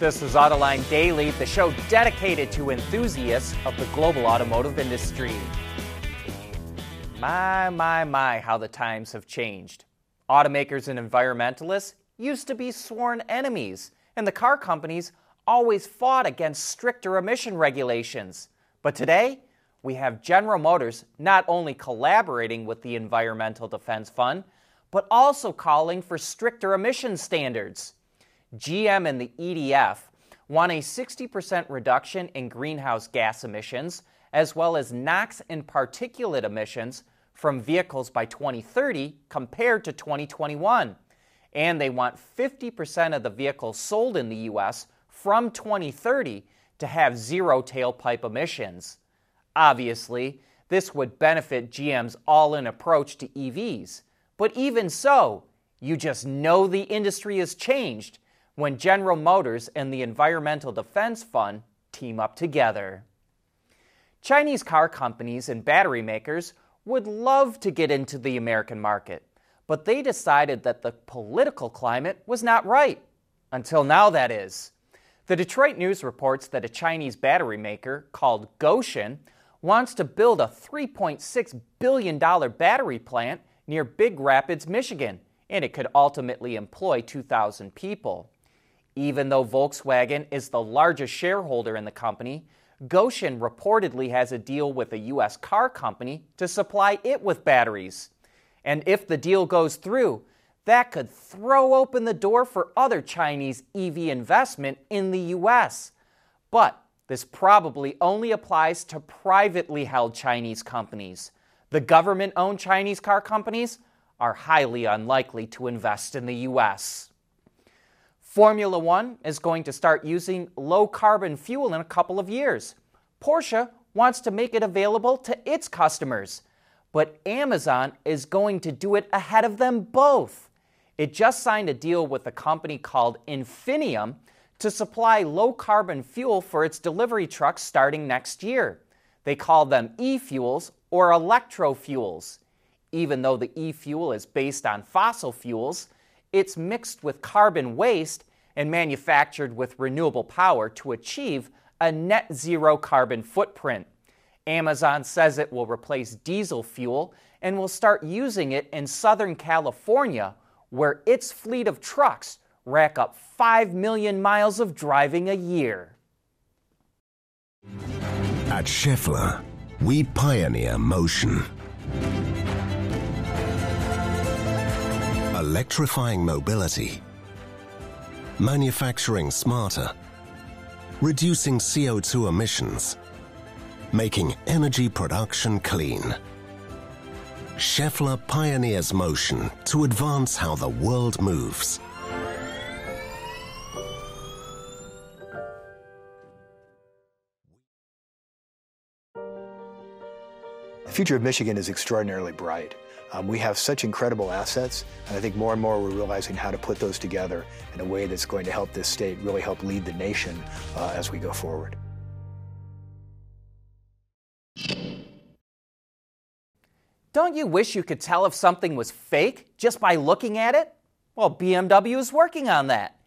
This is Autoline Daily, the show dedicated to enthusiasts of the global automotive industry. My, how the times have changed. Automakers and environmentalists used to be sworn enemies, and the car companies always fought against stricter emission regulations. But today, we have General Motors not only collaborating with the Environmental Defense Fund, but also calling for stricter emission standards. GM and the EDF want a 60% reduction in greenhouse gas emissions, as well as NOx and particulate emissions from vehicles by 2030 compared to 2021. And they want 50% of the vehicles sold in the U.S. from 2030 to have zero tailpipe emissions. Obviously, this would benefit GM's all-in approach to EVs. But even so, you just know the industry has changed when General Motors and the Environmental Defense Fund team up together. Chinese car companies and battery makers would love to get into the American market, but they decided that the political climate was not right. Until now, that is. The Detroit News reports that a Chinese battery maker called Gotion wants to build a $3.6 billion battery plant near Big Rapids, Michigan, and it could ultimately employ 2,000 people. Even though Volkswagen is the largest shareholder in the company, Gotion reportedly has a deal with a U.S. car company to supply it with batteries. And if the deal goes through, that could throw open the door for other Chinese EV investment in the U.S. But this probably only applies to privately held Chinese companies. The government-owned Chinese car companies are highly unlikely to invest in the U.S. Formula One is going to start using low-carbon fuel in a couple of years. Porsche wants to make it available to its customers. But Amazon is going to do it ahead of them both. It just signed a deal with a company called Infinium to supply low-carbon fuel for its delivery trucks starting next year. They call them e-fuels or electrofuels. Even though the e-fuel is based on fossil fuels, it's mixed with carbon waste and manufactured with renewable power to achieve a net zero carbon footprint. Amazon says it will replace diesel fuel and will start using it in Southern California, where its fleet of trucks rack up 5 million miles of driving a year. At Schaeffler, we pioneer motion. Electrifying mobility. Manufacturing smarter. Reducing CO2 emissions. Making energy production clean. Schaeffler pioneers motion to advance how the world moves. The future of Michigan is extraordinarily bright. We have such incredible assets, and I think more and more we're realizing how to put those together in a way that's going to help this state really help lead the nation as we go forward. Don't you wish you could tell if something was fake just by looking at it? Well, BMW is working on that.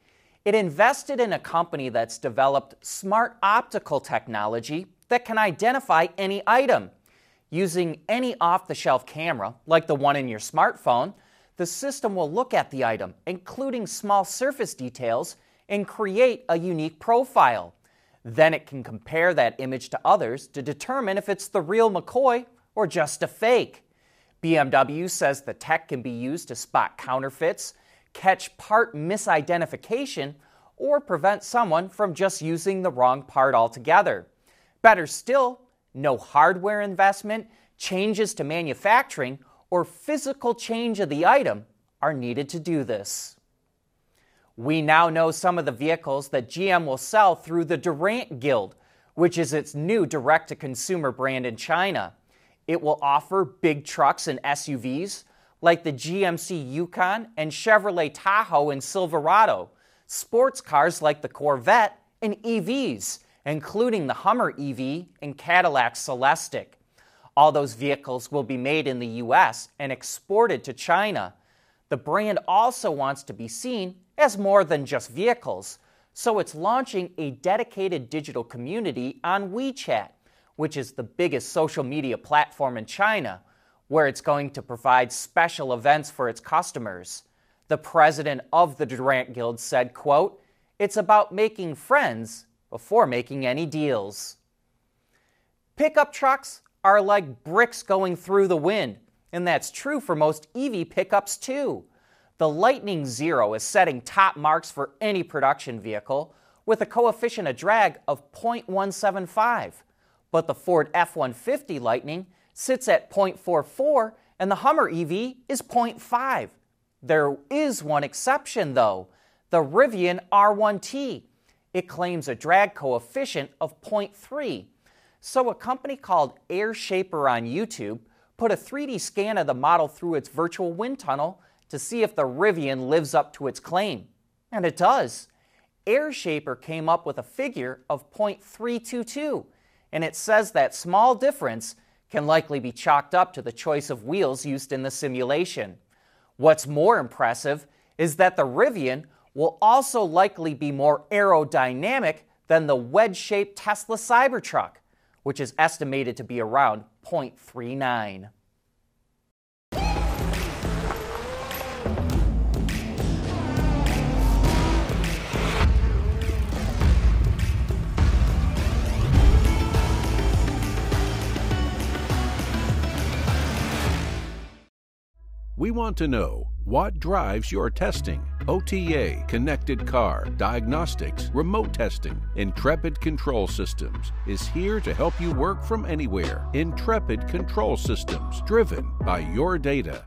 It invested in a company that's developed smart optical technology that can identify any item. Using any off-the-shelf camera, like the one in your smartphone, the system will look at the item, including small surface details, and create a unique profile. Then it can compare that image to others to determine if it's the real McCoy or just a fake. BMW says the tech can be used to spot counterfeits, catch part misidentification, or prevent someone from just using the wrong part altogether. Better still, no hardware investment, changes to manufacturing, or physical change of the item are needed to do this. We now know some of the vehicles that GM will sell through the Durant Guild, which is its new direct-to-consumer brand in China. It will offer big trucks and SUVs like the GMC Yukon and Chevrolet Tahoe and Silverado, sports cars like the Corvette, and EVs, including the Hummer EV and Cadillac Celestiq. All those vehicles will be made in the U.S. and exported to China. The brand also wants to be seen as more than just vehicles, so it's launching a dedicated digital community on WeChat, which is the biggest social media platform in China, where it's going to provide special events for its customers. The president of the Durant Guild said, quote, "It's about making friends before making any deals." Pickup trucks are like bricks going through the wind, and that's true for most EV pickups too. The Lightning Zero is setting top marks for any production vehicle with a coefficient of drag of 0.175, but the Ford F-150 Lightning sits at 0.44 and the Hummer EV is 0.5. There is one exception though, the Rivian R1T. It claims a drag coefficient of 0.3. So a company called Airshaper on YouTube put a 3D scan of the model through its virtual wind tunnel to see if the Rivian lives up to its claim. And it does. Airshaper came up with a figure of 0.322, and it says that small difference can likely be chalked up to the choice of wheels used in the simulation. What's more impressive is that the Rivian will also likely be more aerodynamic than the wedge-shaped Tesla Cybertruck, which is estimated to be around 0.39. We want to know what drives your testing. OTA, connected car, diagnostics, remote testing. Intrepid Control Systems is here to help you work from anywhere. Intrepid Control Systems, driven by your data.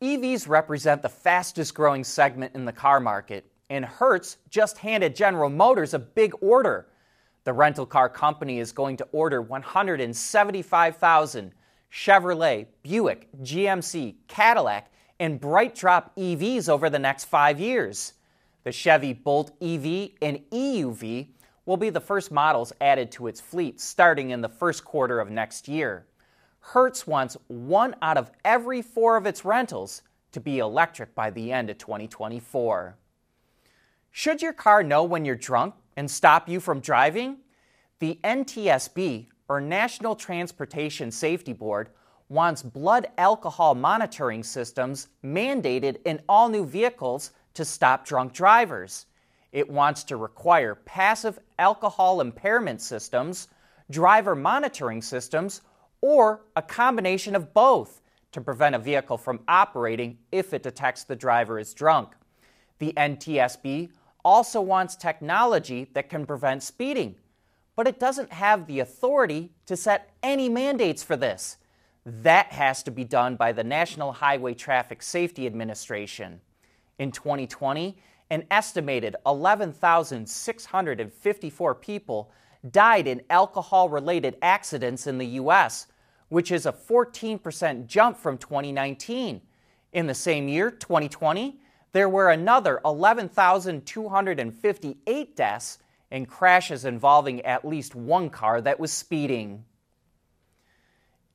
EVs represent the fastest growing segment in the car market, and Hertz just handed General Motors a big order. The rental car company is going to order 175,000 Chevrolet, Buick, GMC, Cadillac, and BrightDrop EVs over the next 5 years. The Chevy Bolt EV and EUV will be the first models added to its fleet starting in the first quarter of next year. Hertz wants 1 out of every 4 of its rentals to be electric by the end of 2024. Should your car know when you're drunk and stop you from driving? The NTSB, or National Transportation Safety Board, wants blood alcohol monitoring systems mandated in all new vehicles to stop drunk drivers. It wants to require passive alcohol impairment systems, driver monitoring systems, or a combination of both to prevent a vehicle from operating if it detects the driver is drunk. The NTSB also wants technology that can prevent speeding, but it doesn't have the authority to set any mandates for this. That has to be done by the National Highway Traffic Safety Administration. In 2020, an estimated 11,654 people died in alcohol-related accidents in the U.S., which is a 14% jump from 2019. In the same year, 2020, there were another 11,258 deaths and crashes involving at least one car that was speeding.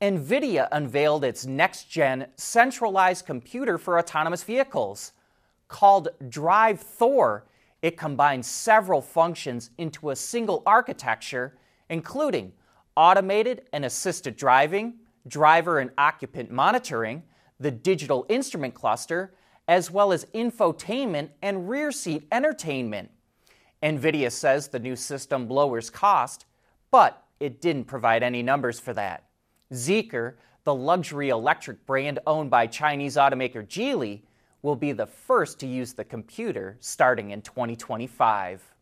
NVIDIA unveiled its next-gen centralized computer for autonomous vehicles. Called Drive Thor, it combines several functions into a single architecture, including automated and assisted driving, driver and occupant monitoring, the digital instrument cluster, as well as infotainment and rear seat entertainment. NVIDIA says the new system lowers cost, but it didn't provide any numbers for that. Zeekr, the luxury electric brand owned by Chinese automaker Geely, will be the first to use the computer starting in 2025.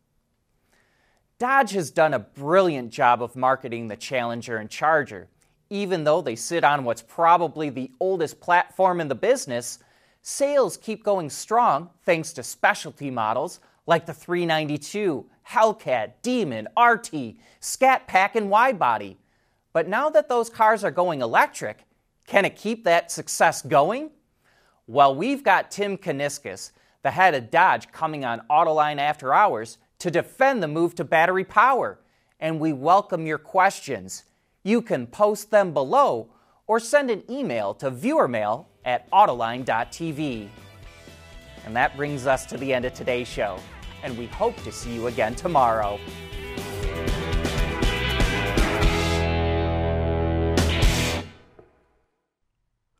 Dodge has done a brilliant job of marketing the Challenger and Charger. Even though they sit on what's probably the oldest platform in the business, sales keep going strong thanks to specialty models like the 392, Hellcat, Demon, RT, Scat Pack, and Widebody. But now that those cars are going electric, can it keep that success going? Well, we've got Tim Kuniskis, the head of Dodge, coming on Autoline After Hours to defend the move to battery power. And we welcome your questions. You can post them below or send an email to viewermail@autoline.tv. And that brings us to the end of today's show, and we hope to see you again tomorrow.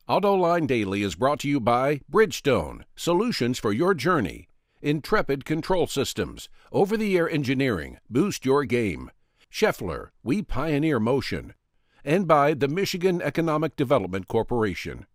AutoLine Daily is brought to you by Bridgestone, solutions for your journey. Intrepid Control Systems, over-the-air engineering, boost your game. Schaeffler, we pioneer motion. And by the Michigan Economic Development Corporation.